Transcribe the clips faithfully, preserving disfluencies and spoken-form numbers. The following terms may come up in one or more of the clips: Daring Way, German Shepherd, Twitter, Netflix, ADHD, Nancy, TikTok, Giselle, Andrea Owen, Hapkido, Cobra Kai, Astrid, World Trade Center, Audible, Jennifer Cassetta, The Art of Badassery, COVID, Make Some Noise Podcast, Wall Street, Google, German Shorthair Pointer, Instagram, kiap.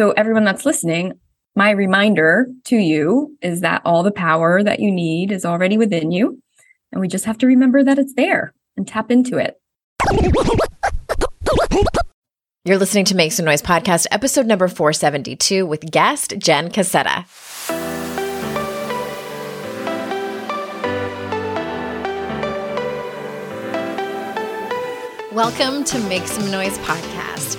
So everyone that's listening, my reminder to you is that all the power that you need is already within you. And we just have to remember that it's there and tap into it. You're listening to Make Some Noise Podcast, episode number four seventy-two with guest Jen Cassetta. Welcome to Make Some Noise Podcast,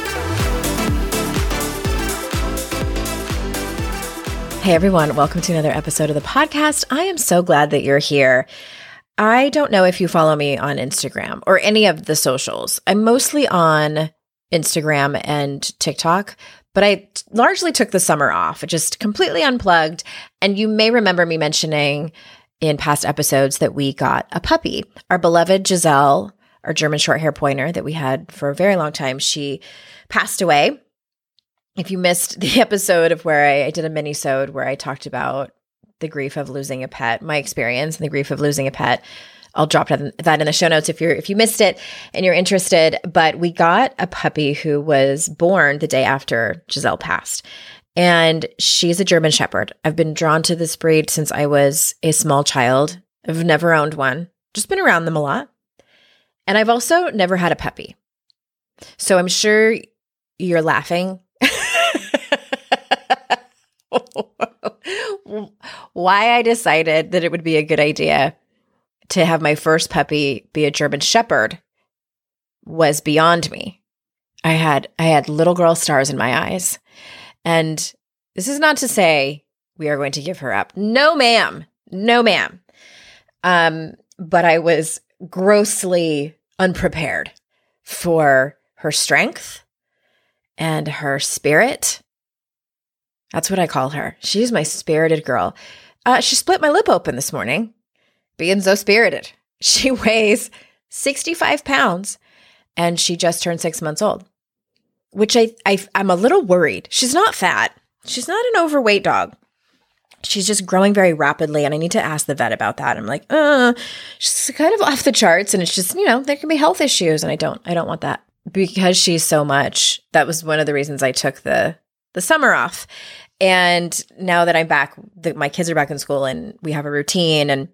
Hey everyone, welcome to another episode of the podcast. I am so glad that you're here. I don't know if you follow me on Instagram or any of the socials. I'm mostly on Instagram and TikTok, but I t- largely took the summer off, just completely unplugged. And you may remember me mentioning in past episodes that we got a puppy. Our beloved Giselle, our German Shorthair Pointer that we had for a very long time, she passed away. If you missed the episode of where I, I did a mini-sode where I talked about the grief of losing a pet, my experience and the grief of losing a pet, I'll drop that in the show notes if you're if you missed it and you're interested. But we got a puppy who was born the day after Giselle passed, and she's a German Shepherd. I've been drawn to this breed since I was a small child. I've never owned one, just been around them a lot. And I've also never had a puppy. So I'm sure you're laughing. Why I decided that it would be a good idea to have my first puppy be a German Shepherd was beyond me. I had I had little girl stars in my eyes. And this is not to say we are going to give her up. No, ma'am. No, ma'am. Um, but I was grossly unprepared for her strength and her spirit. That's what I call her. She's my spirited girl. Uh, she split my lip open this morning, being so spirited. She weighs sixty-five pounds, and she just turned six months old, which I, I, I'm a little worried. She's not fat. She's not an overweight dog. She's just growing very rapidly, and I need to ask the vet about that. I'm like, uh, she's kind of off the charts, and it's just, you know, there can be health issues, and I don't, I don't want that. Because she's so much, that was one of the reasons I took the the summer off. And now that I'm back, the, my kids are back in school and we have a routine, and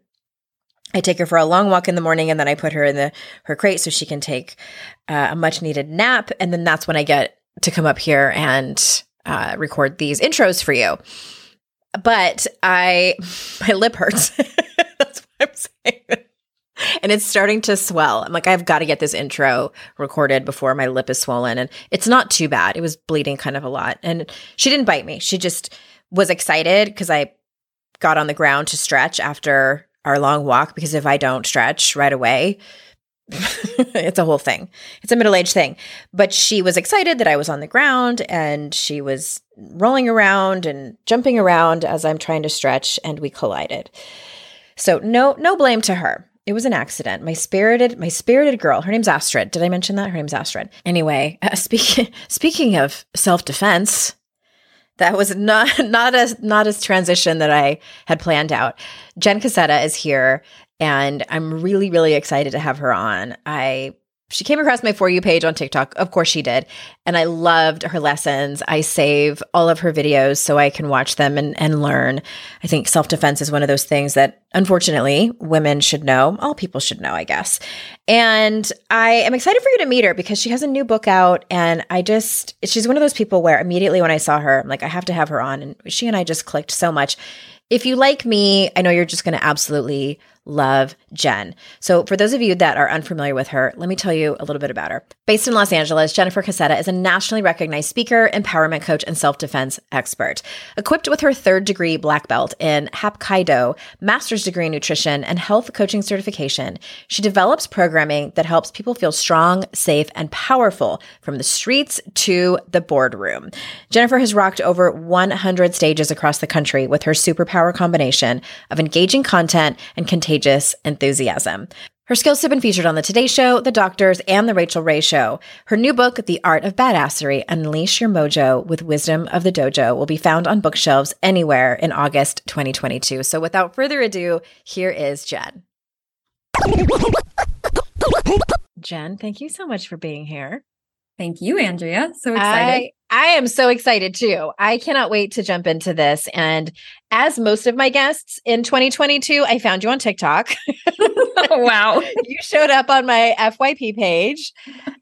I take her for a long walk in the morning, and then I put her in the her crate so she can take uh, a much needed nap. And then that's when I get to come up here and uh, record these intros for you. But I, my lip hurts. That's what I'm saying. And it's starting to swell. I'm like, I've got to get this intro recorded before my lip is swollen. And it's not too bad. It was bleeding kind of a lot. And she didn't bite me. She just was excited because I got on the ground to stretch after our long walk. Because if I don't stretch right away, it's a whole thing. It's a middle-aged thing. But she was excited that I was on the ground, and she was rolling around and jumping around as I'm trying to stretch, and we collided. So no, no blame to her. It was an accident. My spirited, my spirited girl. Her name's Astrid. Did I mention that? Her name's Astrid. Anyway, uh, speaking speaking of self-defense, that was not not a not a transition that I had planned out. Jen Cassetta is here, and I'm really really excited to have her on. I she came across my For You page on TikTok. Of course she did, and I loved her lessons. I save all of her videos so I can watch them and and learn. I think self-defense is one of those things that, unfortunately, women should know. All people should know, I guess. And I am excited for you to meet her because she has a new book out. And I just, she's one of those people where immediately when I saw her, I'm like, I have to have her on. And she and I just clicked so much. If you like me, I know you're just going to absolutely love Jen. So for those of you that are unfamiliar with her, let me tell you a little bit about her. Based in Los Angeles, Jennifer Cassetta is a nationally recognized speaker, empowerment coach, and self-defense expert. Equipped with her third degree black belt in Hapkido, master's degree in nutrition, and health coaching certification, she develops programming that helps people feel strong, safe, and powerful from the streets to the boardroom. Jennifer has rocked over one hundred stages across the country with her superpower combination of engaging content and contagious enthusiasm. Her skills have been featured on The Today Show, The Doctors, and The Rachel Ray Show. Her new book, The Art of Badassery, Unleash Your Mojo with Wisdom of the Dojo, will be found on bookshelves anywhere in August twenty twenty-two. So without further ado, here is Jen. Jen, thank you so much for being here. Thank you, Andrea. So excited. I, I am so excited too. I cannot wait to jump into this. And as most of my guests in twenty twenty-two, I found you on TikTok. Wow. You showed up on my F Y P page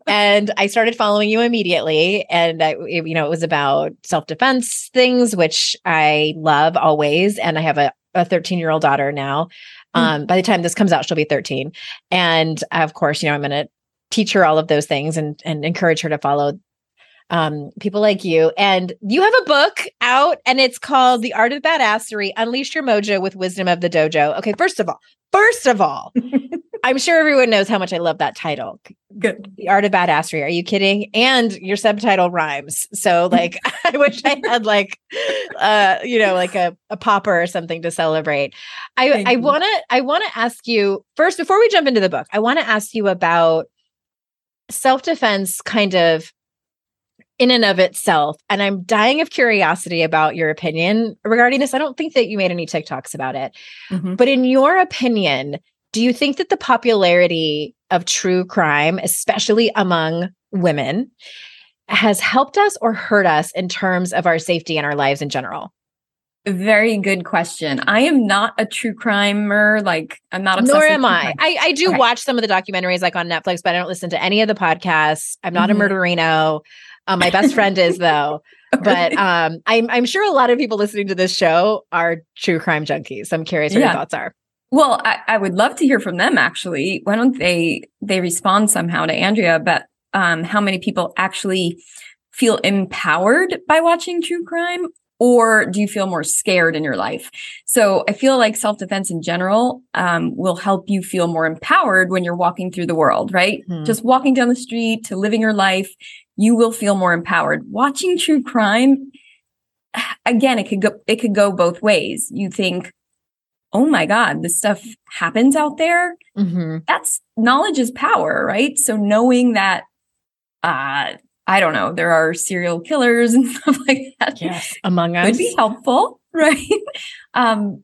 and I started following you immediately. And I, it, you know, it was about self-defense things, which I love always. And I have a, a thirteen-year-old daughter now. Um, mm. By the time this comes out, she'll be thirteen. And of course, you know, I'm going to teach her all of those things and, and encourage her to follow um, people like you. And you have a book out and it's called The Art of Badassery, Unleash Your Mojo with Wisdom of the Dojo. Okay. First of all, first of all, I'm sure everyone knows how much I love that title. Good. The Art of Badassery. Are you kidding? And your subtitle rhymes. So like, I wish I had like, uh, you know, like a, a popper or something to celebrate. I, I want to, I want to ask you first, before we jump into the book, I want to ask you about self-defense kind of in and of itself. And I'm dying of curiosity about your opinion regarding this. I don't think that you made any TikToks about it, mm-hmm. but in your opinion, do you think that the popularity of true crime, especially among women, has helped us or hurt us in terms of our safety and our lives in general? Very good question. I am not a true crimer. Like I'm not obsessed. Nor am I. I. I do okay. watch some of the documentaries like on Netflix, but I don't listen to any of the podcasts. I'm not mm-hmm. a murderino. Um, my best friend is though, but um, I'm, I'm sure a lot of people listening to this show are true crime junkies. I'm curious what yeah. your thoughts are. Well, I, I would love to hear from them actually. Why don't they, they respond somehow to Andrea about um, how many people actually feel empowered by watching true crime? Or do you feel more scared in your life? So I feel like self-defense in general um, will help you feel more empowered when you're walking through the world, right? Mm-hmm. Just walking down the street to living your life, you will feel more empowered. Watching true crime, again, it could go, it could go both ways. You think, oh my God, this stuff happens out there. Mm-hmm. That's knowledge is power, right? So knowing that, uh, I don't know, there are serial killers and stuff like that. Yes, among us. Would be helpful, right? Um,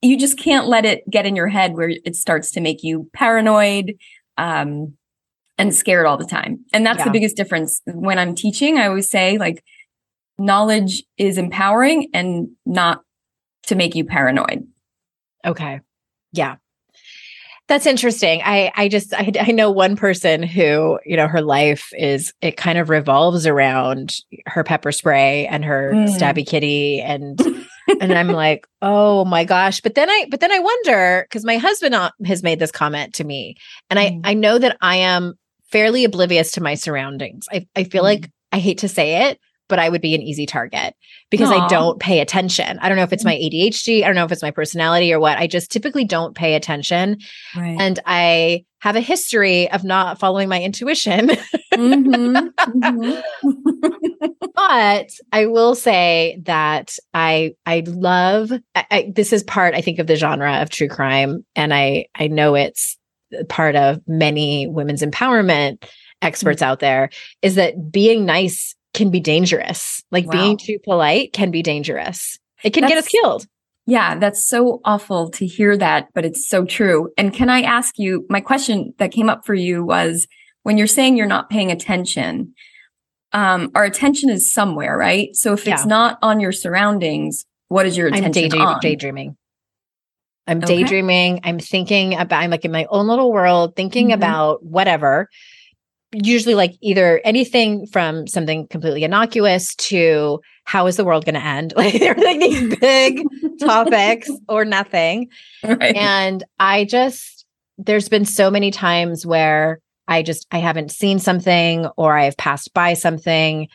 you just can't let it get in your head where it starts to make you paranoid um, and scared all the time. And that's yeah. the biggest difference. When I'm teaching, I always say, like, knowledge is empowering and not to make you paranoid. Okay. Yeah. That's interesting. I I just, I, I know one person who, you know, her life is, it kind of revolves around her pepper spray and her mm. stabby kitty. And, and I'm like, oh my gosh. But then I, but then I wonder, because my husband has made this comment to me and I, mm. I know that I am fairly oblivious to my surroundings. I, I feel mm. like I hate to say it, but I would be an easy target because Aww. I don't pay attention. I don't know if it's my A D H D. I don't know if it's my personality or what. I just typically don't pay attention. Right. And I have a history of not following my intuition. Mm-hmm. Mm-hmm. But I will say that I I love, I, I, this is part, I think, of the genre of true crime. And I, I know it's part of many women's empowerment experts mm-hmm. out there, is that being nice can be dangerous. Like wow. being too polite can be dangerous. It can that's, get us killed. Yeah. That's so awful to hear that, but it's so true. And can I ask you, my question that came up for you was, when you're saying you're not paying attention, um, our attention is somewhere, right? So if yeah. it's not on your surroundings, what is your attention I'm daydream- on? daydreaming. I'm okay. daydreaming. I'm thinking about, I'm like in my own little world, thinking mm-hmm. about whatever. usually like either anything from something completely innocuous to how is the world going to end? Like they're like these big topics or nothing. Right. And I just, there's been so many times where I just, I haven't seen something or I have passed by something.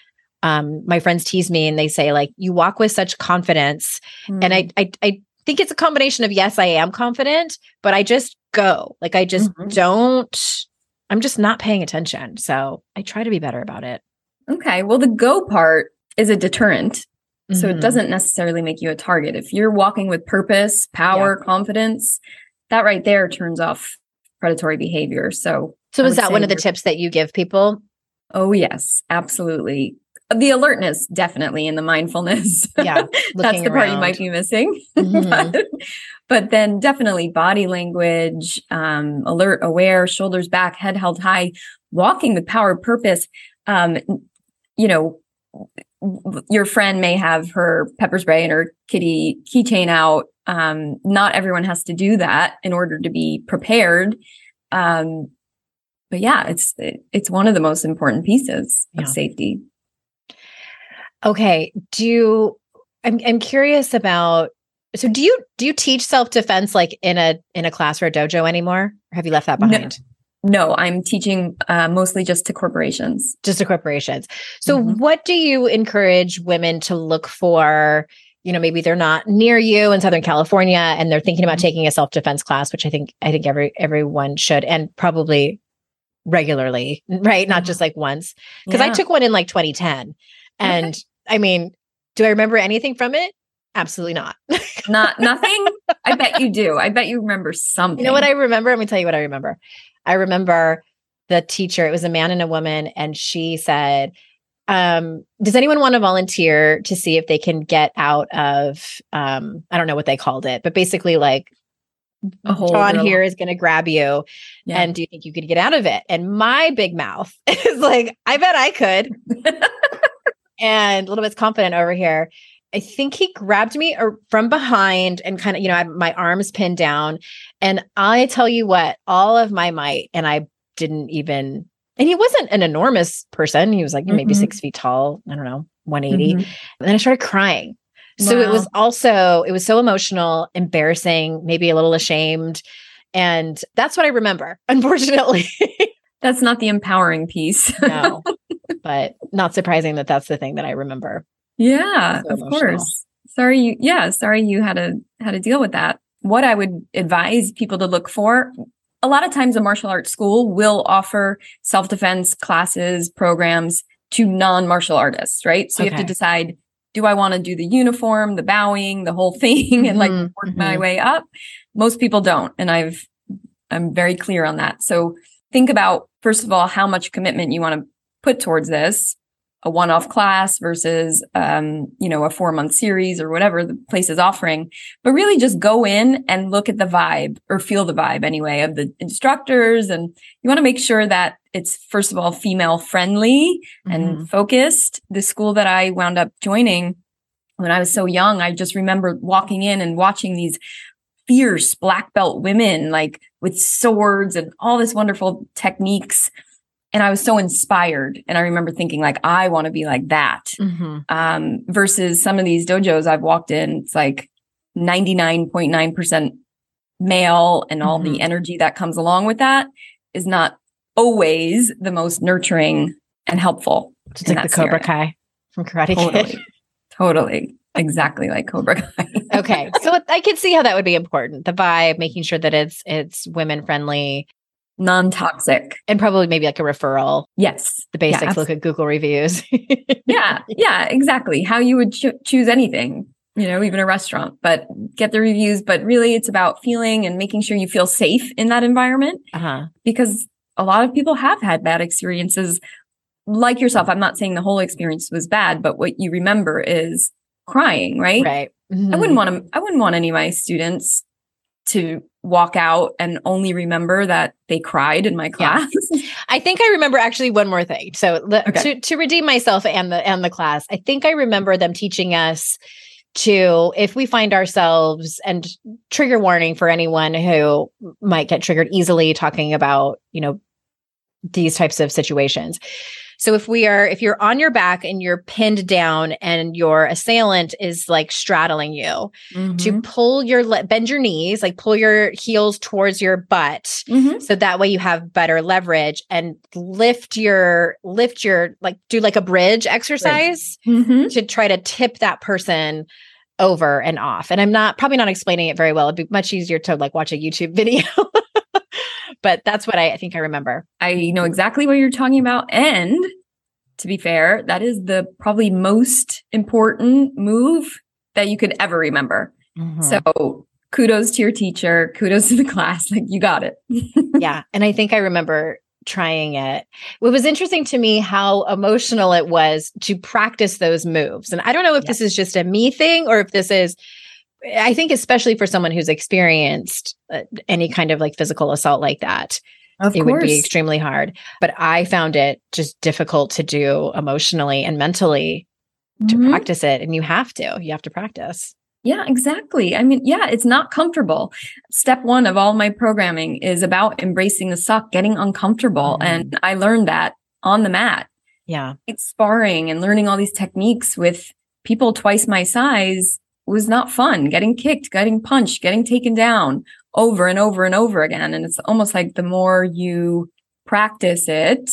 Um, my friends tease me and they say like, you walk with such confidence. Mm. And I, I, I think it's a combination of, yes, I am confident, but I just go, like, I just mm-hmm. don't, I'm just not paying attention. So I try to be better about it. Okay. Well, the go part is a deterrent. Mm-hmm. So it doesn't necessarily make you a target. If you're walking with purpose, power, yeah. confidence, that right there turns off predatory behavior. So, so is that one of the tips that you give people? Oh, yes, absolutely. The alertness, definitely, and the mindfulness. Yeah. That's the part around. You might be missing. Mm-hmm. but, but then definitely body language, um, alert, aware, shoulders back, head held high, walking with power, purpose. Um, you know, your friend may have her pepper spray and her kitty keychain out. Um, not everyone has to do that in order to be prepared. Um, but yeah, it's, it, it's one of the most important pieces yeah. of safety. Okay. Do you, I'm I'm curious about, so do you, do you teach self-defense like in a, in a class or a dojo anymore? Or have you left that behind? No, no I'm teaching uh, mostly just to corporations. Just to corporations. So mm-hmm. what do you encourage women to look for? You know, maybe they're not near you in Southern California and they're thinking about taking a self-defense class, which I think, I think every, everyone should, and probably regularly, right? Not just like once. Cause yeah. I took one in like twenty ten. And okay. I mean, do I remember anything from it? Absolutely not. Not nothing? I bet you do. I bet you remember something. You know what I remember? Let me tell you what I remember. I remember the teacher. It was a man and a woman. And she said, um, does anyone want to volunteer to see if they can get out of, um, I don't know what they called it, but basically like, a whole John real. Here is going to grab you. Yeah. And do you think you could get out of it? And my big mouth is like, I bet I could. And a little bit confident over here. I think he grabbed me or from behind and kind of, you know, I had my arms pinned down. And I tell you what, all of my might, and I didn't even, and he wasn't an enormous person. He was like mm-hmm. maybe six feet tall, I don't know, one eighty. Mm-hmm. And then I started crying. So wow. it was also, it was so emotional, embarrassing, maybe a little ashamed. And that's what I remember, unfortunately. That's not the empowering piece. No, but not surprising that that's the thing that I remember. Yeah, so of course. Sorry. You, yeah. Sorry. You had to, had to deal with that. What I would advise people to look for, a lot of times a martial arts school will offer self-defense classes, programs to non-martial artists, right? So okay. you have to decide, do I want to do the uniform, the bowing, the whole thing, and like mm-hmm. work mm-hmm. my way up? Most people don't. And I've, I'm very clear on that. So think about, first of all, how much commitment you want to put towards this, a one-off class versus, um, you know, a four-month series or whatever the place is offering. But really just go in and look at the vibe or feel the vibe anyway of the instructors. And you want to make sure that it's, first of all, female-friendly mm-hmm. and focused. The school that I wound up joining when I was so young, I just remember walking in and watching these fierce black belt women, like with swords and all this wonderful techniques. And I was so inspired. And I remember thinking like, I want to be like that. Mm-hmm. Um, versus some of these dojos I've walked in, it's like ninety-nine point nine percent male, and all mm-hmm. the energy that comes along with that is not always the most nurturing and helpful. Just like the Cobra Kai from Karate totally. Kid. Totally. Exactly like Cobra Kai. Okay. So I can see how that would be important. The vibe, making sure that it's it's women friendly. Non-toxic. And probably maybe like a referral. Yes. The basics, yeah, look at Google reviews. yeah. Yeah, exactly. How you would cho- choose anything, you know, even a restaurant, but get the reviews. But really it's about feeling and making sure you feel safe in that environment. Uh-huh. Because a lot of people have had bad experiences like yourself. I'm not saying the whole experience was bad, but what you remember is crying, right? Right. Mm-hmm. I wouldn't want to, I wouldn't want any of my students to walk out and only remember that they cried in my class. Yeah. I think I remember actually one more thing. So le- okay. to, to redeem myself and the, and the class, I think I remember them teaching us to, if we find ourselves, and trigger warning for anyone who might get triggered easily talking about, you know, these types of situations. So if we are, if you're on your back and you're pinned down and your assailant is like straddling you, mm-hmm. to pull your, le- bend your knees, like pull your heels towards your butt. Mm-hmm. So that way you have better leverage, and lift your, lift your, like do like a bridge exercise right. mm-hmm. to try to tip that person over and off. And I'm not, probably not explaining it very well. It'd be much easier to like watch a YouTube video. But that's what I, I think I remember. I know exactly what you're talking about. And to be fair, that is the probably most important move that you could ever remember. Mm-hmm. So kudos to your teacher. Kudos to the class. Like you got it. Yeah. And I think I remember trying it. It was interesting to me how emotional it was to practice those moves. And I don't know if yeah. this is just a me thing or if this is, I think especially for someone who's experienced uh, any kind of like physical assault like that, of it course. Would be extremely hard. But I found it just difficult to do emotionally and mentally mm-hmm. to practice it. And you have to, you have to practice. Yeah, exactly. I mean, yeah, it's not comfortable. Step one of all my programming is about embracing the suck, getting uncomfortable. Mm-hmm. And I learned that on the mat. Yeah. It's sparring and learning all these techniques with people twice my size. Was not fun. Getting kicked, getting punched, getting taken down over and over and over again. And it's almost like the more you practice it,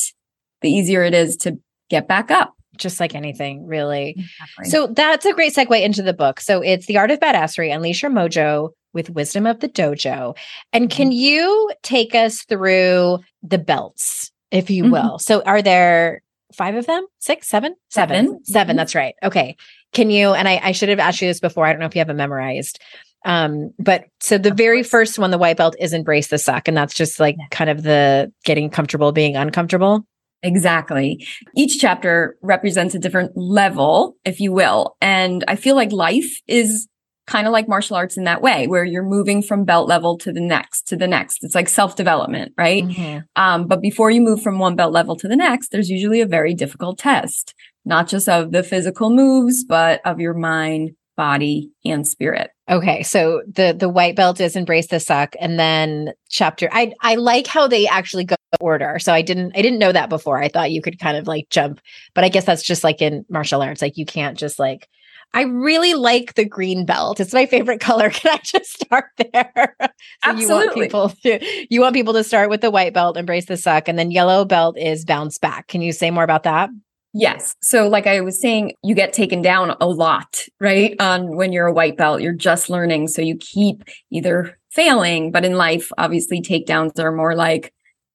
the easier it is to get back up. Just like anything, really. Exactly. So that's a great segue into the book. So it's The Art of Badassery, Unleash Your Mojo with Wisdom of the Dojo. And mm-hmm. can you take us through the belts, if you will? Mm-hmm. So are there five of them? Six, seven? Seven. Seven. Mm-hmm. Seven, that's right. Okay. Can you, and I, I should have asked you this before. I don't know if you have it memorized. Um, but so the very first one, the white belt, is embrace the suck. And that's just like kind of the getting comfortable, being uncomfortable. Exactly. Each chapter represents a different level, if you will. And I feel like life is kind of like martial arts in that way, where you're moving from belt level to the next, to the next. It's like self-development, right? Mm-hmm. Um, but before you move from one belt level to the next, there's usually a very difficult test. Not just of the physical moves, but of your mind, body, and spirit. Okay. So the, the white belt is embrace the suck. And then chapter, I, I like how they actually go in order. So I didn't, I didn't know that before. I thought you could kind of like jump, but I guess that's just like in martial arts. Like you can't just like, I really like the green belt. It's my favorite color. Can I just start there? So absolutely. You want, people to, you want people to start with the white belt, embrace the suck. And then yellow belt is bounce back. Can you say more about that? Yes. So like I was saying, you get taken down a lot, right? Um, when you're a white belt, you're just learning. So you keep either failing, but in life, obviously takedowns are more like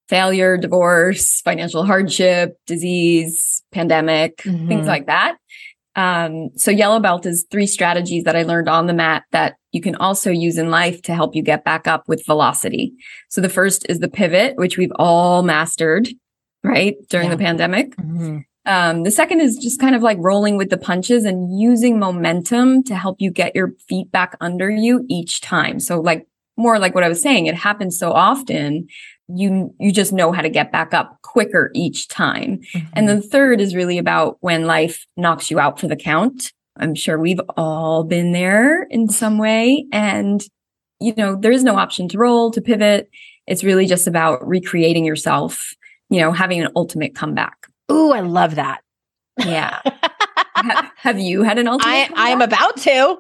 failure, divorce, financial hardship, disease, pandemic, mm-hmm. things like that. Um, so yellow belt is three strategies that I learned on the mat that you can also use in life to help you get back up with velocity. So the first is the pivot, which we've all mastered, right? During yeah. the pandemic. Mm-hmm. Um, the second is just kind of like rolling with the punches and using momentum to help you get your feet back under you each time. So like more like what I was saying, it happens so often, you you just know how to get back up quicker each time. Mm-hmm. And the third is really about when life knocks you out for the count. I'm sure we've all been there in some way. And, you know, there is no option to roll, to pivot. It's really just about recreating yourself, you know, having an ultimate comeback. Ooh, I love that. Yeah. have, have you had an ultimate I, comeback? I'm about to.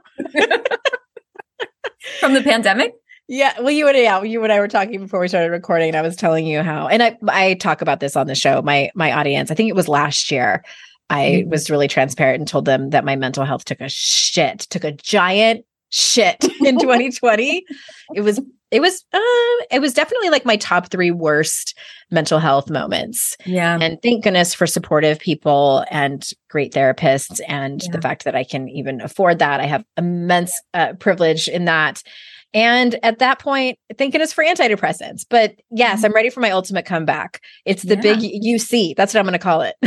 From the pandemic? Yeah. Well, you and, yeah, you and I were talking before we started recording, and I was telling you how, and I, I talk about this on the show, my, my audience, I think it was last year, I mm-hmm. was really transparent and told them that my mental health took a shit, took a giant shit in twenty twenty. It was It was, uh, it was definitely like my top three worst mental health moments. Yeah. And thank goodness for supportive people and great therapists and yeah. the fact that I can even afford that. I have immense uh, privilege in that. And at that point, thank goodness for antidepressants. But yes, I'm ready for my ultimate comeback. It's the yeah. big U C. That's what I'm going to call it.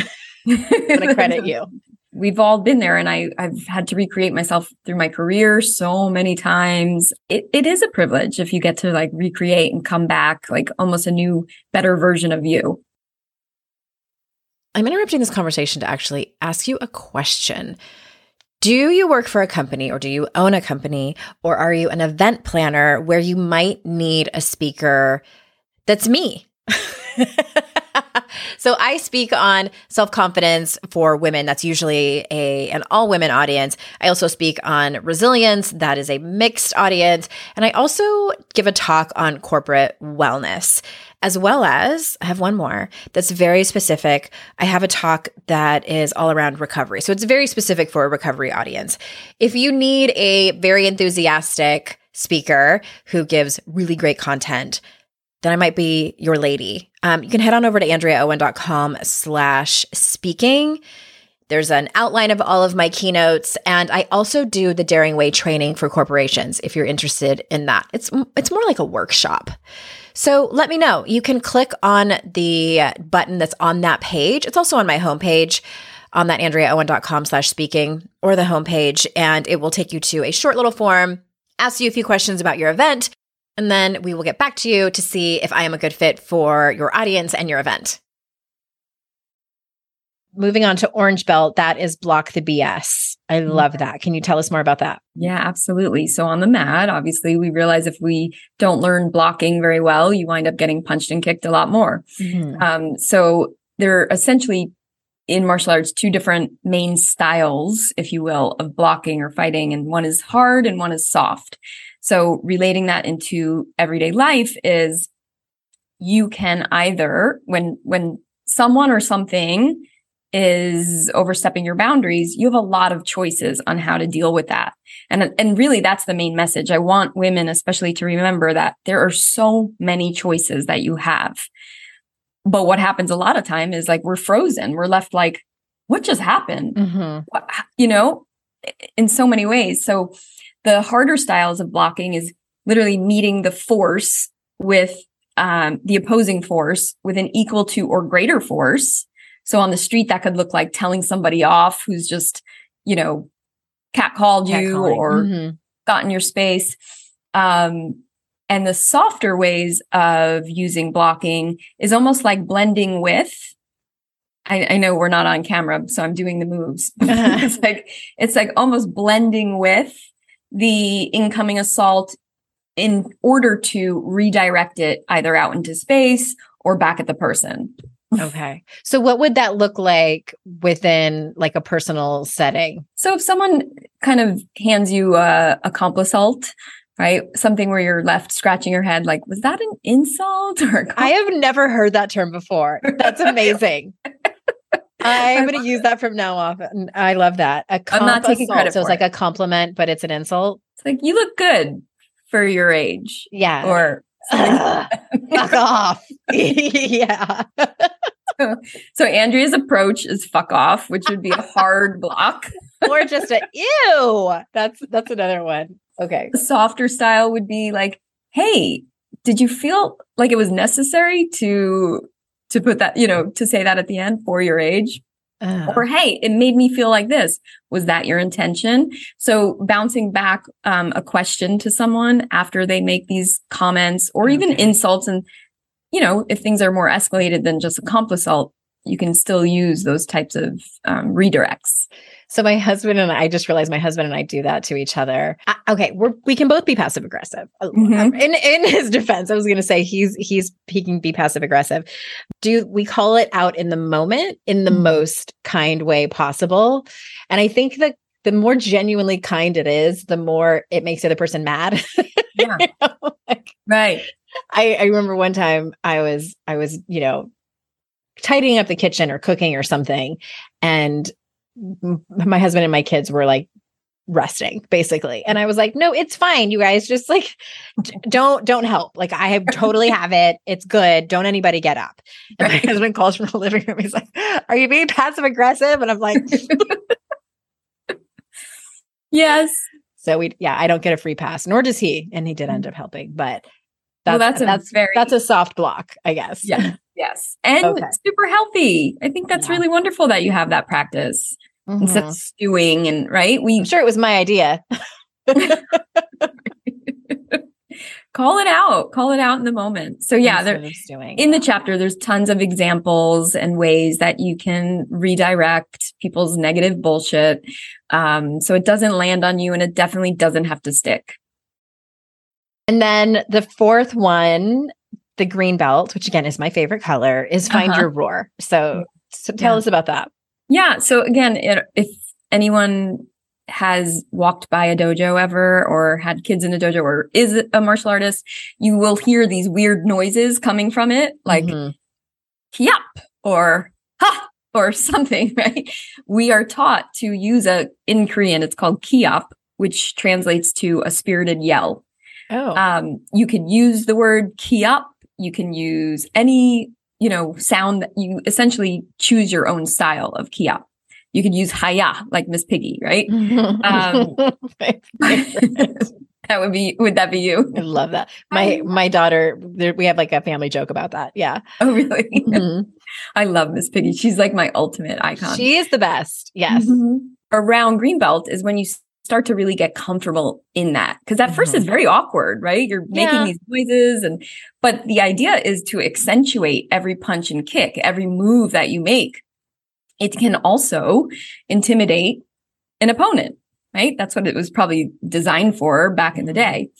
I'm going to credit you. We've all been there, and I, I've had to recreate myself through my career so many times. It, it is a privilege if you get to like recreate and come back like almost a new, better version of you. I'm interrupting this conversation to actually ask you a question. Do you work for a company, or do you own a company, or are you an event planner where you might need a speaker? That's me. So I speak on self-confidence for women. That's usually a an all-women audience. I also speak on resilience. That is a mixed audience. And I also give a talk on corporate wellness, as well as I have one more that's very specific. I have a talk that is all around recovery. So it's very specific for a recovery audience. If you need a very enthusiastic speaker who gives really great content, then I might be your lady. Um, you can head on over to andreaowen.com slash speaking. There's an outline of all of my keynotes, and I also do the Daring Way training for corporations if you're interested in that. It's it's more like a workshop. So let me know. You can click on the button that's on that page. It's also on my homepage on that andreaowen.com slash speaking or the homepage, and it will take you to a short little form, ask you a few questions about your event, and then we will get back to you to see if I am a good fit for your audience and your event. Moving on to Orange Belt, that is block the B S. I love that. Can you tell us more about that? Yeah, absolutely. So on the mat, obviously, we realize if we don't learn blocking very well, you wind up getting punched and kicked a lot more. Mm-hmm. Um, so there are essentially in martial arts two different main styles, if you will, of blocking or fighting. And one is hard and one is soft. So relating that into everyday life is you can either, when when someone or something is overstepping your boundaries, you have a lot of choices on how to deal with that. And, and really, that's the main message. I want women especially to remember that there are so many choices that you have. But what happens a lot of time is like we're frozen. We're left like, what just happened? Mm-hmm. You know, in so many ways. So the harder styles of blocking is literally meeting the force with um, the opposing force with an equal to or greater force. So on the street, that could look like telling somebody off who's just, you know, catcalled you or mm-hmm. got in your space. Um, and the softer ways of using blocking is almost like blending with. I, I know we're not on camera, so I'm doing the moves. it's like it's like almost blending with the incoming assault in order to redirect it either out into space or back at the person. Okay. So what would that look like within like a personal setting? So if someone kind of hands you a, a complisult, right? Something where you're left scratching your head, like, was that an insult? Or compl- I have never heard that term before. That's amazing. I'm going to use that from now on. I love that. A comp- I'm not taking assault. credit for it. So it's like a compliment, but it's an insult. It's like, you look good for your age. Yeah. Or uh, fuck off. Yeah. So, so Andrea's approach is fuck off, which would be a hard block. Or just a ew. That's that's another one. Okay. The softer style would be like, hey, did you feel like it was necessary to to put that, you know, to say that at the end for your age? Uh. Or, hey, it made me feel like this. Was that your intention? So bouncing back um, a question to someone after they make these comments or okay. even insults. And, you know, if things are more escalated than just a complisult, you can still use those types of um, redirects. So my husband and I, I just realized my husband and I do that to each other. I, okay, we're, we can both be passive aggressive. Mm-hmm. In in his defense, I was going to say he's he's he can be passive aggressive. Do we call it out in the moment in the mm-hmm. most kind way possible? And I think that the more genuinely kind it is, the more it makes the other person mad. Yeah. You know? Like, right. I, I remember one time I was I was you know. tidying up the kitchen or cooking or something. And my husband and my kids were like resting basically. And I was like, no, it's fine. You guys just like, d- don't, don't help. Like I have totally have it. It's good. Don't anybody get up. And my husband calls from the living room. He's like, are you being passive aggressive? And I'm like, yes. So we, yeah, I don't get a free pass, nor does he. And he did end up helping, but that's, well, that's, a that's, very... that's a soft block, I guess. Yeah. Yes. And okay. super healthy. I think that's yeah. really wonderful that you have that practice mm-hmm. instead of stewing and right. We I'm sure it was my idea. Call it out. Call it out in the moment. So yeah, there, in the chapter, there's tons of examples and ways that you can redirect people's negative bullshit. Um, so it doesn't land on you and it definitely doesn't have to stick. And then the fourth one the green belt, which again is my favorite color, is find uh-huh. your roar. So, so tell yeah. us about that. Yeah. So again, it, if anyone has walked by a dojo ever or had kids in a dojo or is a martial artist, you will hear these weird noises coming from it, like mm-hmm. yap or ha or something, right? We are taught to use a, in Korean, it's called kiap, which translates to a spirited yell. Oh. Um, you can use the word kiap. You can use any, you know, sound that you essentially choose your own style of kiap. You could use haya, like Miss Piggy, right? Um, that would be, would that be you? I love that. My, my daughter, there, we have like a family joke about that. Yeah. Oh, really? Mm-hmm. I love Miss Piggy. She's like my ultimate icon. She is the best. Yes. Mm-hmm. Around Greenbelt is when you start to really get comfortable in that. Because at mm-hmm. first it's very awkward, right? You're making yeah. these noises. and But the idea is to accentuate every punch and kick, every move that you make. It can also intimidate an opponent, right? That's what it was probably designed for back in the day.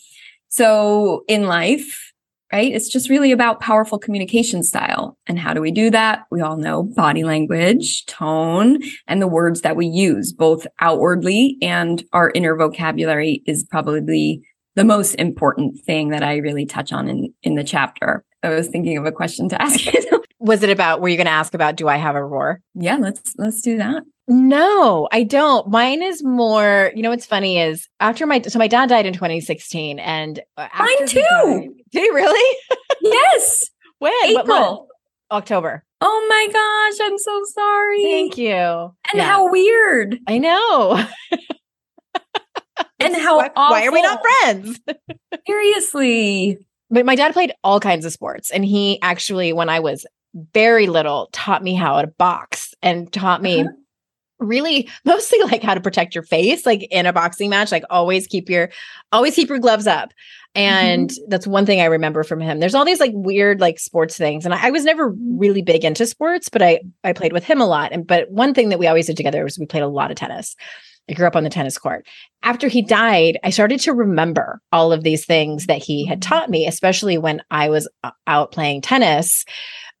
So in life, right, it's just really about powerful communication style. And how do we do that? We all know body language, tone, and the words that we use, both outwardly and our inner vocabulary is probably the most important thing that I really touch on in, in the chapter. I was thinking of a question to ask you. Was it about, were you going to ask about, do I have a roar? Yeah, let's, let's do that. No, I don't. Mine is more, you know, what's funny is after my, so my dad died in twenty sixteen and. Mine too. Died, did he really? Yes. When? April. What month? October. Oh my gosh. I'm so sorry. Thank you. And yeah. how weird. I know. And how why, why are we not friends? Seriously. But my dad played all kinds of sports. And he actually, when I was very little, taught me how to box and taught me uh-huh. really mostly like how to protect your face, like in a boxing match, like always keep your, always keep your gloves up. And mm-hmm. that's one thing I remember from him. There's all these like weird, like sports things. And I, I was never really big into sports, but I, I played with him a lot. And, but one thing that we always did together was we played a lot of tennis. I grew up on the tennis court. After he died, I started to remember all of these things that he had taught me, especially when I was out playing tennis.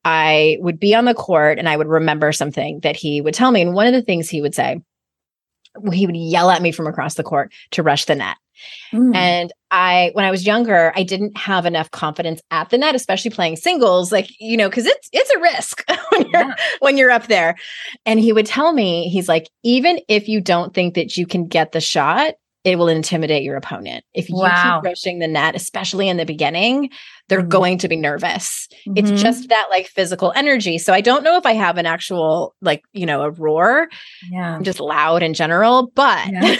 I would be on the court and I would remember something that he would tell me. And one of the things he would say, he would yell at me from across the court to rush the net. Mm. And I, when I was younger, I didn't have enough confidence at the net, especially playing singles, like, you know, cause it's, it's a risk when you're, yeah. when you're up there. And he would tell me, he's like, even if you don't think that you can get the shot, it will intimidate your opponent. If you wow. keep rushing the net, especially in the beginning, they're mm-hmm. going to be nervous. Mm-hmm. It's just that like physical energy. So I don't know if I have an actual, like, you know, a roar. Yeah. I'm just loud in general, but yeah.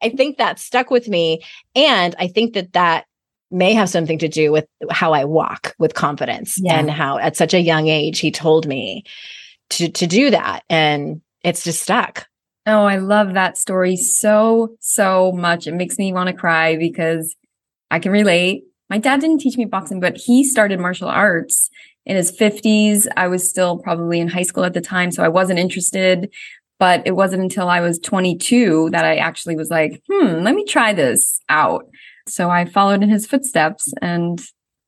I think that stuck with me. And I think that that may have something to do with how I walk with confidence yeah. and how at such a young age, he told me to, to do that. And it's just stuck. Oh, I love that story so, so much. It makes me want to cry because I can relate. My dad didn't teach me boxing, but he started martial arts in his fifties. I was still probably in high school at the time, so I wasn't interested. But it wasn't until I was twenty-two that I actually was like, hmm, let me try this out. So I followed in his footsteps and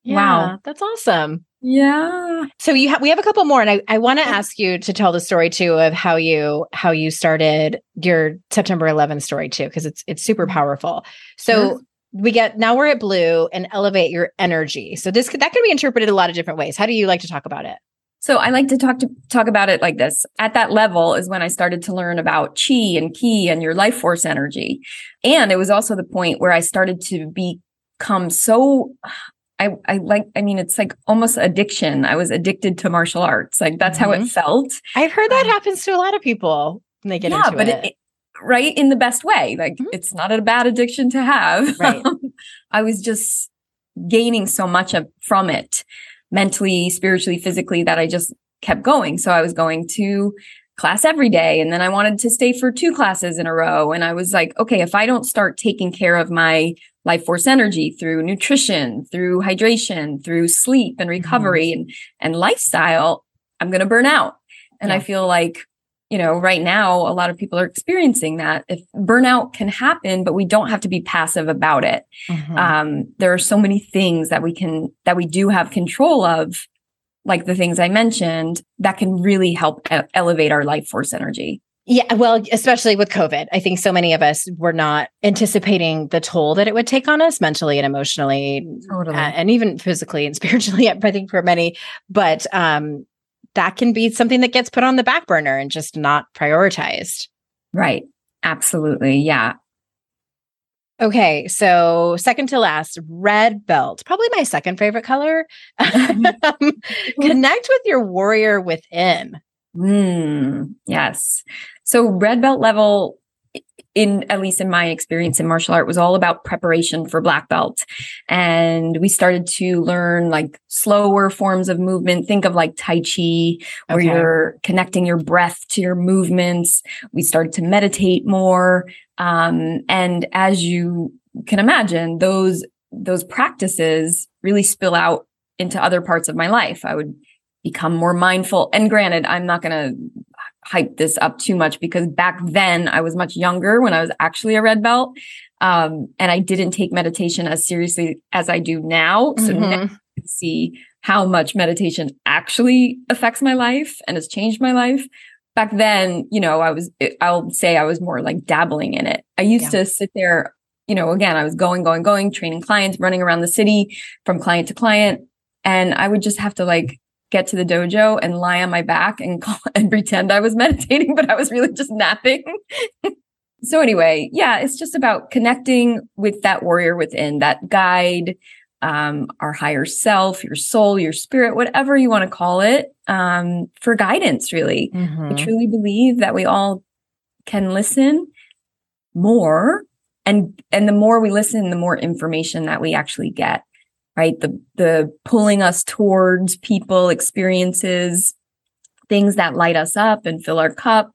yeah, wow. That's awesome. Yeah. So you ha- we have a couple more, and I, I want to ask you to tell the story too of how you how you started your September eleventh story too, because it's it's super powerful. So yes. we get now we're at blue and elevate your energy. So this that could be interpreted a lot of different ways. How do you like to talk about it? So I like to talk to talk about it like this. At that level is when I started to learn about chi and ki and your life force energy, and it was also the point where I started to become so. I, I like, I mean, it's like almost addiction. I was addicted to martial arts. Like that's mm-hmm. how it felt. I've heard that um, happens to a lot of people when they get yeah, into but it. it. Right. In the best way. Like mm-hmm. it's not a bad addiction to have. Right. I was just gaining so much of, from it mentally, spiritually, physically that I just kept going. So I was going to class every day. And then I wanted to stay for two classes in a row. And I was like, okay, if I don't start taking care of my life force energy through nutrition, through hydration, through sleep and recovery mm-hmm. and, and lifestyle, I'm going to burn out. And yeah. I feel like you know, right now, a lot of people are experiencing that. If burnout can happen, but we don't have to be passive about it. Mm-hmm. Um, there are so many things that we can, that we do have control of, like the things I mentioned, that can really help e- elevate our life force energy. Yeah. Well, especially with COVID, I think so many of us were not anticipating the toll that it would take on us mentally and emotionally, totally. uh, and even physically and spiritually, I think for many, but, um, that can be something that gets put on the back burner and just not prioritized. Right. Absolutely. Yeah. Okay. So second to last, red belt, probably my second favorite color. um, connect with your warrior within. Mm, yes. So red belt level, in at least in my experience in martial art, was all about preparation for black belt. And we started to learn like slower forms of movement. Think of like Tai Chi, where okay. you're connecting your breath to your movements. We started to meditate more. Um, and as you can imagine, those, those practices really spill out into other parts of my life. I would become more mindful. And granted, I'm not going to hype this up too much because back then I was much younger when I was actually a red belt. Um, and I didn't take meditation as seriously as I do now. So mm-hmm. now I can see how much meditation actually affects my life and has changed my life. Back then, you know, I was, I'll say I was more like dabbling in it. I used yeah. to sit there, you know, again, I was going, going, going, training clients, running around the city from client to client. And I would just have to like get to the dojo and lie on my back and call and pretend I was meditating, but I was really just napping. So anyway, yeah, it's just about connecting with that warrior within, that guide, um, our higher self, your soul, your spirit, whatever you want to call it, um, for guidance, really. Mm-hmm. I truly believe that we all can listen more. And, and the more we listen, the more information that we actually get. Right? The, the pulling us towards people, experiences, things that light us up and fill our cup,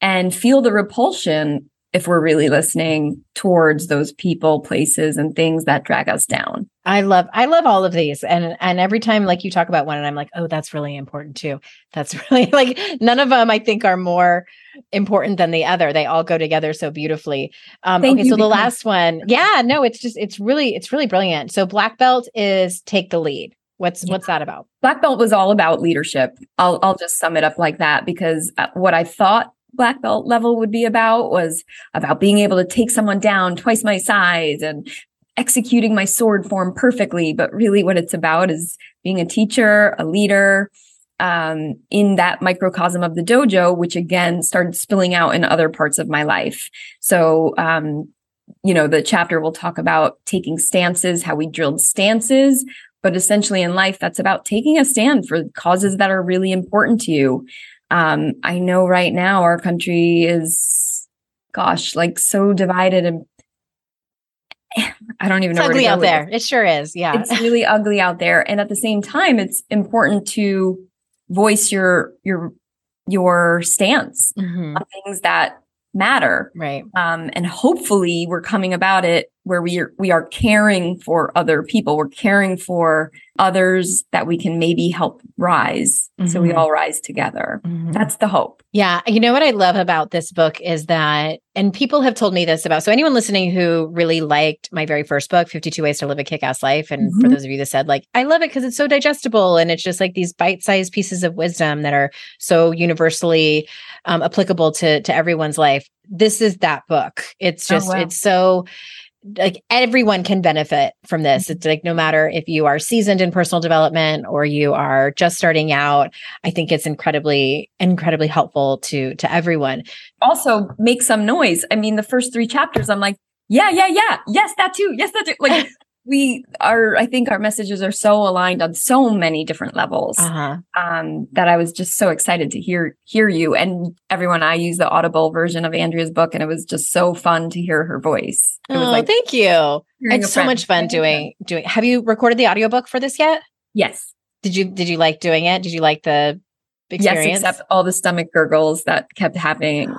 and feel the repulsion, if we're really listening, towards those people, places, and things that drag us down. I love, I love all of these. And, and every time, like you talk about one and I'm like, oh, that's really important too. That's really like, none of them I think are more important than the other. They all go together so beautifully. Um, Thank okay. You, so the last one. Yeah, no, it's just, it's really, it's really brilliant. So black belt is take the lead. What's, yeah. what's that about? Black belt was all about leadership. I'll, I'll just sum it up like that, because what I thought black belt level would be about was about being able to take someone down twice my size and executing my sword form perfectly. But really what it's about is being a teacher, a leader, um, in that microcosm of the dojo, which again started spilling out in other parts of my life. So, um, you know, the chapter will talk about taking stances, how we drilled stances, but essentially in life, that's about taking a stand for causes that are really important to you. Um, I know right now our country is, gosh, like so divided, and I don't even know where to go with it. It's ugly out there. It sure is. Yeah. It's really ugly out there. And at the same time, it's important to voice your, your, your stance mm-hmm. on things that matter. Right. Um, and hopefully we're coming about it where we are, we are caring for other people. We're caring for others that we can maybe help rise. Mm-hmm. So we all rise together. Mm-hmm. That's the hope. Yeah. You know what I love about this book is that, and people have told me this about, so anyone listening who really liked my very first book, fifty-two Ways to Live a Kick-Ass Life. And mm-hmm. for those of you that said like, I love it because it's so digestible and it's just like these bite-sized pieces of wisdom that are so universally um, applicable to, to everyone's life. This is that book. It's just, oh, wow. it's so... like everyone can benefit from this. It's like, no matter if you are seasoned in personal development or you are just starting out, I think it's incredibly, incredibly helpful to, to everyone. Also, make some noise. I mean, the first three chapters, I'm like, yeah, yeah, yeah. Yes, that too. Yes, that too. Like we are, I think our messages are so aligned on so many different levels uh-huh. um, that I was just so excited to hear, hear you and everyone. I use the Audible version of Andrea's book, and it was just so fun to hear her voice. It was oh, like thank you. It's so much fun doing, doing, have you recorded the audiobook for this yet? Yes. Did you, did you like doing it? Did you like the experience? Yes, except all the stomach gurgles that kept happening.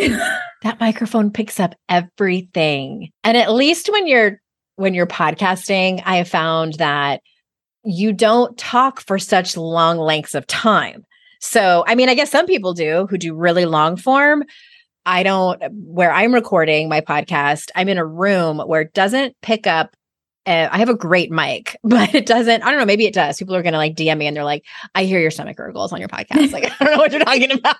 Oh, that microphone picks up everything. And at least when you're, when you're podcasting, I have found that you don't talk for such long lengths of time. So, I mean, I guess some people do who do really long form. I don't, where I'm recording my podcast, I'm in a room where it doesn't pick up. Uh, I have a great mic, but it doesn't, I don't know, maybe it does. People are going to like D M me and they're like, I hear your stomach gurgles on your podcast. Like, I don't know what you're talking about.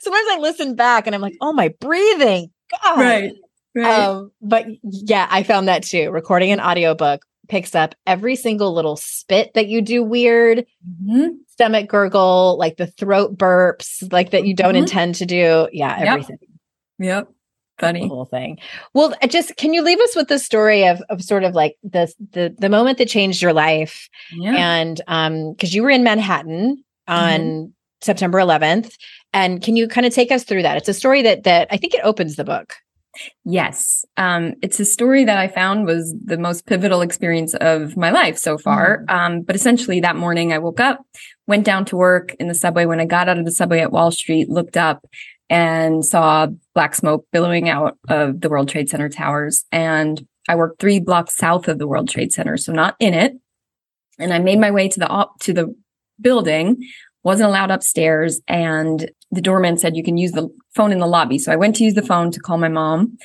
Sometimes I listen back and I'm like, oh, my breathing. God. Right. Right. Um, but yeah, I found that too. Recording an audiobook picks up every single little spit that you do weird, mm-hmm. stomach gurgle, like the throat burps, like that you don't mm-hmm. intend to do. Yeah, everything. Yep. Yep. Funny. The whole thing. Well, just, can you leave us with the story of, of sort of like the, the, the moment that changed your life? Yeah. And um, because you were in Manhattan on mm-hmm. September eleventh. And can you kind of take us through that? It's a story that, that I think it opens the book. Yes. Um, it's a story that I found was the most pivotal experience of my life so far. Mm-hmm. Um, but essentially that morning I woke up, went down to work in the subway. When I got out of the subway at Wall Street, looked up and saw black smoke billowing out of the World Trade Center towers. And I worked three blocks south of the World Trade Center, so not in it. And I made my way to the op- to the building, wasn't allowed upstairs, and the doorman said, you can use the phone in the lobby. So I went to use the phone to call my mom,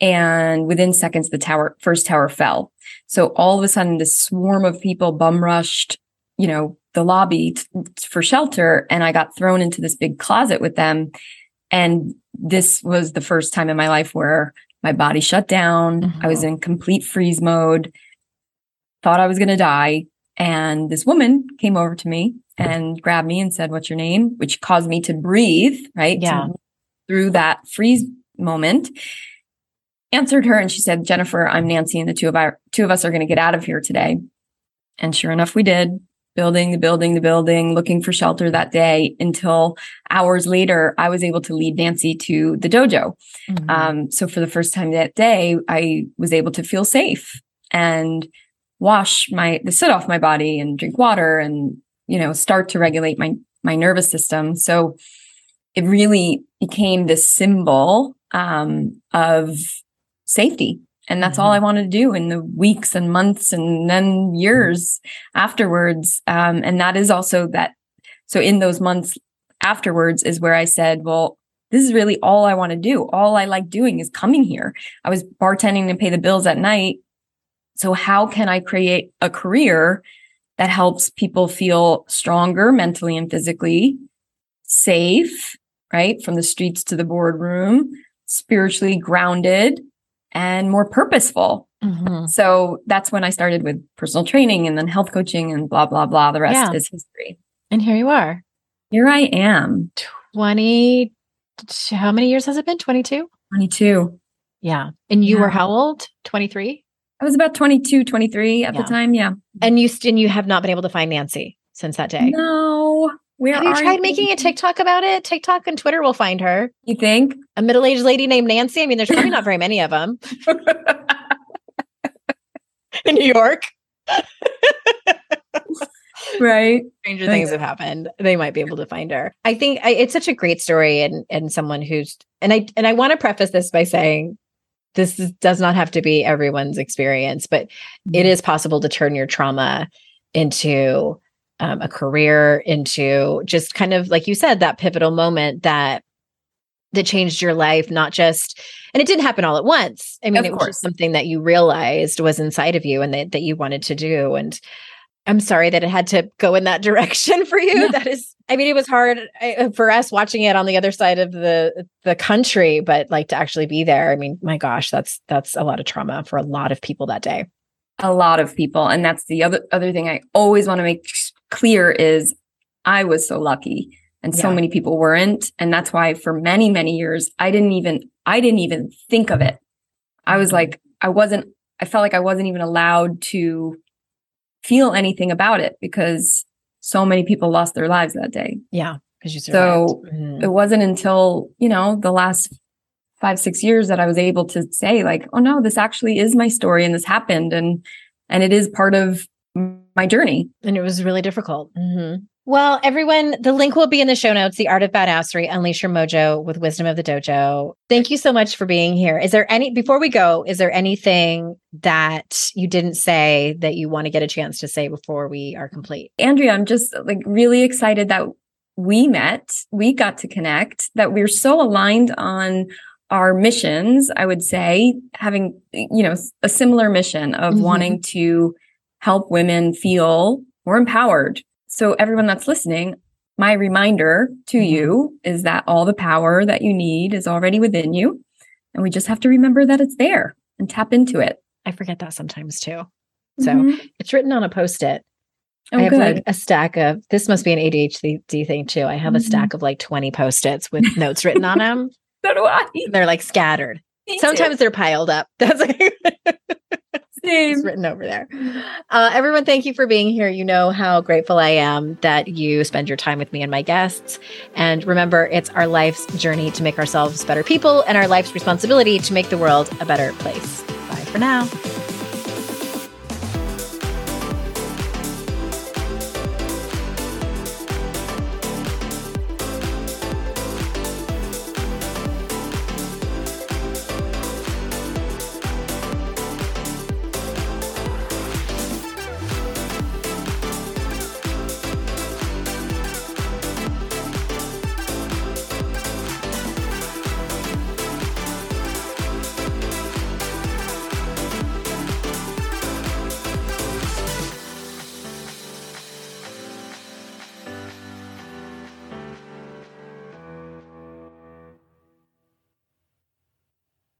and within seconds, the tower, first tower fell. So all of a sudden, this swarm of people bum rushed, you know, the lobby t- for shelter, and I got thrown into this big closet with them. And this was the first time in my life where my body shut down. Mm-hmm. I was in complete freeze mode, thought I was going to die. And this woman came over to me and grabbed me and said, what's your name? Which caused me to breathe, right? Yeah. So through that freeze moment, answered her. And she said, Jennifer, I'm Nancy. And the two of our, two of us are going to get out of here today. And sure enough, we did. Building, the building, the building, looking for shelter that day until hours later, I was able to lead Nancy to the dojo. Mm-hmm. Um, so for the first time that day, I was able to feel safe and wash my, the soot off my body and drink water and, you know, start to regulate my, my nervous system. So it really became this symbol um, of safety. And that's mm-hmm. all I wanted to do in the weeks and months and then years mm-hmm. afterwards. Um, and that is also that. So in those months afterwards is where I said, well, this is really all I want to do. All I like doing is coming here. I was bartending to pay the bills at night. So how can I create a career that helps people feel stronger mentally and physically, safe, right? From the streets to the boardroom, spiritually grounded, and more purposeful. Mm-hmm. So that's when I started with personal training and then health coaching and blah, blah, blah. The rest yeah. is history. And here you are. Here I am. twenty, how many years has it been? twenty-two? twenty-two. Yeah. And you yeah. were how old? twenty-three? I was about twenty-two, twenty-three at yeah. the time. Yeah. And you, and you have not been able to find Nancy since that day. No. Where have you tried you? making a TikTok about it? TikTok and Twitter will find her. You think? A middle-aged lady named Nancy. I mean, there's probably not very many of them. In New York. Right. Stranger things have happened. They might be able to find her. I think I, it's such a great story, and and someone who's, and I, and I want to preface this by saying, this is, does not have to be everyone's experience, but mm-hmm. it is possible to turn your trauma into Um, a career, into just kind of, like you said, that pivotal moment that that changed your life, not just, and it didn't happen all at once. I mean, it was just something that you realized was inside of you and that, that you wanted to do. And I'm sorry that it had to go in that direction for you. Yeah. That is, I mean, it was hard I, for us watching it on the other side of the the country, but like to actually be there. I mean, my gosh, that's that's a lot of trauma for a lot of people that day. A lot of people. And that's the other other thing I always want to make clear is I was so lucky and so yeah. many people weren't. And that's why for many, many years, I didn't even, I didn't even think of it. I was like, I wasn't, I felt like I wasn't even allowed to feel anything about it because so many people lost their lives that day. Yeah. Because you survived. So mm. it wasn't until, you know, the last five, six years that I was able to say like, oh no, this actually is my story and this happened. And, and it is part of my journey. And it was really difficult. Mm-hmm. Well, everyone, the link will be in the show notes, The Art of Badassery, Unleash Your Mojo with Wisdom of the Dojo. Thank you so much for being here. Is there any, before we go, is there anything that you didn't say that you want to get a chance to say before we are complete? Andrea, I'm just like really excited that we met, we got to connect, that we're so aligned on our missions, I would say, having, you know, a similar mission of mm-hmm. wanting to help women feel more empowered. So everyone that's listening, my reminder to mm-hmm. you is that all the power that you need is already within you. And we just have to remember that it's there and tap into it. I forget that sometimes too. So mm-hmm. it's written on a Post-it. Oh, I have good. like a stack of, this must be an A D H D thing too. I have mm-hmm. a stack of like twenty Post-its with notes written on them. So do I. And they're like scattered. Me sometimes too. They're piled up. That's like it's written over there. Uh, everyone, thank you for being here. You know how grateful I am that you spend your time with me and my guests. And remember, it's our life's journey to make ourselves better people and our life's responsibility to make the world a better place. Bye for now.